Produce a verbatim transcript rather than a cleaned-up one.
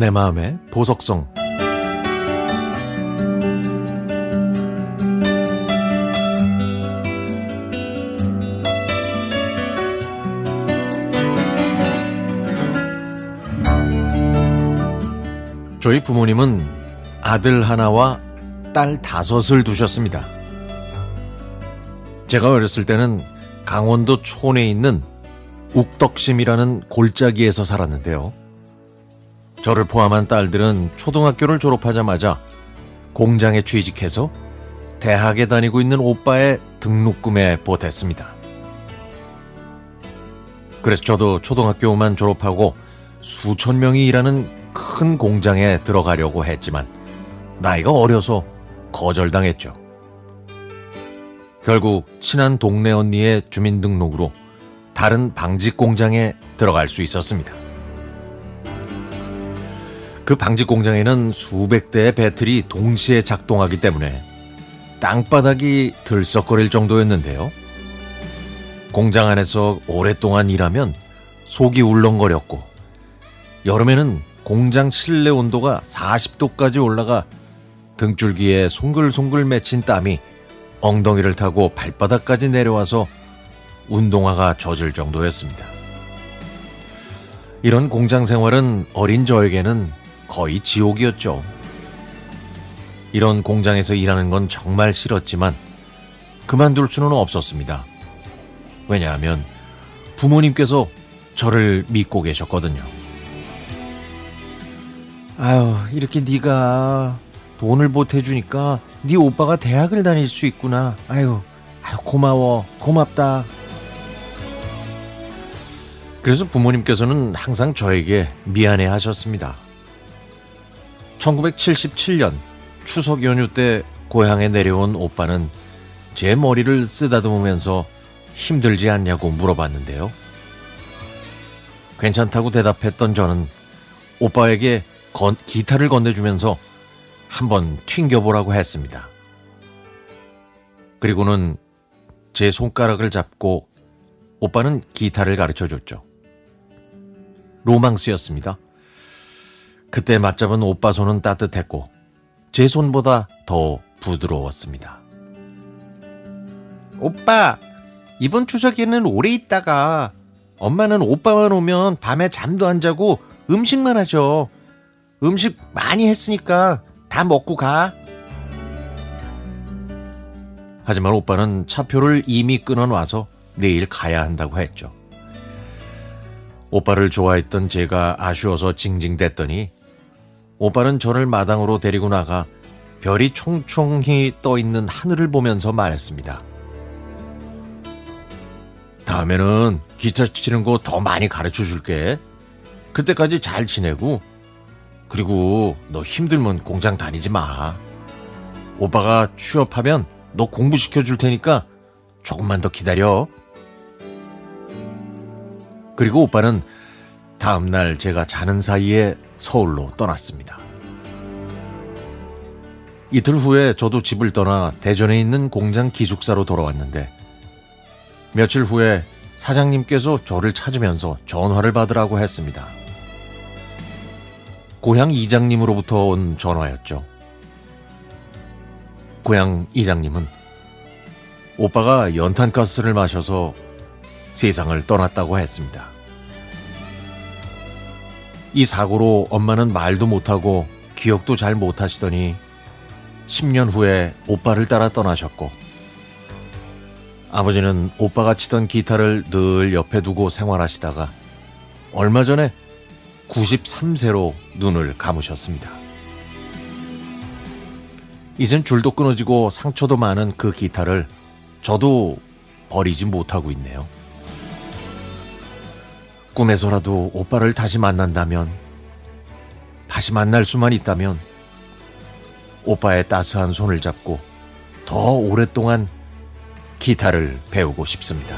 내 마음의 보석성. 저희 부모님은 아들 하나와 딸 다섯을 두셨습니다. 제가 어렸을 때는 강원도 촌에 있는 욱덕심이라는 골짜기에서 살았는데요. 저를 포함한 딸들은 초등학교를 졸업하자마자 공장에 취직해서 대학에 다니고 있는 오빠의 등록금에 보탰습니다. 그래서 저도 초등학교만 졸업하고 수천 명이 일하는 큰 공장에 들어가려고 했지만 나이가 어려서 거절당했죠. 결국 친한 동네 언니의 주민등록으로 다른 방직 공장에 들어갈 수 있었습니다. 그 방직 공장에는 수백 대의 배틀이 동시에 작동하기 때문에 땅바닥이 들썩거릴 정도였는데요. 공장 안에서 오랫동안 일하면 속이 울렁거렸고 여름에는 공장 실내 온도가 사십 도까지 올라가 등줄기에 송글송글 맺힌 땀이 엉덩이를 타고 발바닥까지 내려와서 운동화가 젖을 정도였습니다. 이런 공장 생활은 어린 저에게는 거의 지옥이었죠. 이런 공장에서 일하는 건 정말 싫었지만 그만둘 수는 없었습니다. 왜냐하면 부모님께서 저를 믿고 계셨거든요. 아유, 이렇게 네가 돈을 보태주니까 네 오빠가 대학을 다닐 수 있구나. 아유, 아유 고마워, 고맙다. 그래서 부모님께서는 항상 저에게 미안해 하셨습니다. 천구백칠십칠 년 추석 연휴 때 고향에 내려온 오빠는 제 머리를 쓰다듬으면서 힘들지 않냐고 물어봤는데요. 괜찮다고 대답했던 저는 오빠에게 건, 기타를 건네주면서 한번 튕겨보라고 했습니다. 그리고는 제 손가락을 잡고 오빠는 기타를 가르쳐줬죠. 로망스였습니다. 그때 맞잡은 오빠 손은 따뜻했고 제 손보다 더 부드러웠습니다. 오빠, 이번 추석에는 오래 있다가 엄마는 오빠만 오면 밤에 잠도 안 자고 음식만 하죠. 음식 많이 했으니까 다 먹고 가. 하지만 오빠는 차표를 이미 끊어놔서 내일 가야 한다고 했죠. 오빠를 좋아했던 제가 아쉬워서 징징댔더니 오빠는 저를 마당으로 데리고 나가 별이 총총히 떠있는 하늘을 보면서 말했습니다. 다음에는 기차 치는 거 더 많이 가르쳐줄게. 그때까지 잘 지내고, 그리고 너 힘들면 공장 다니지 마. 오빠가 취업하면 너 공부시켜줄 테니까 조금만 더 기다려. 그리고 오빠는 다음날 제가 자는 사이에 서울로 떠났습니다. 이틀 후에 저도 집을 떠나 대전에 있는 공장 기숙사로 돌아왔는데 며칠 후에 사장님께서 저를 찾으면서 전화를 받으라고 했습니다. 고향 이장님으로부터 온 전화였죠. 고향 이장님은 오빠가 연탄가스를 마셔서 세상을 떠났다고 했습니다. 이 사고로 엄마는 말도 못하고 기억도 잘 못하시더니 십 년 후에 오빠를 따라 떠나셨고 아버지는 오빠가 치던 기타를 늘 옆에 두고 생활하시다가 얼마 전에 구십삼 세로 눈을 감으셨습니다. 이젠 줄도 끊어지고 상처도 많은 그 기타를 저도 버리지 못하고 있네요. 꿈에서라도 오빠를 다시 만난다면, 다시 만날 수만 있다면 오빠의 따스한 손을 잡고 더 오랫동안 기타를 배우고 싶습니다.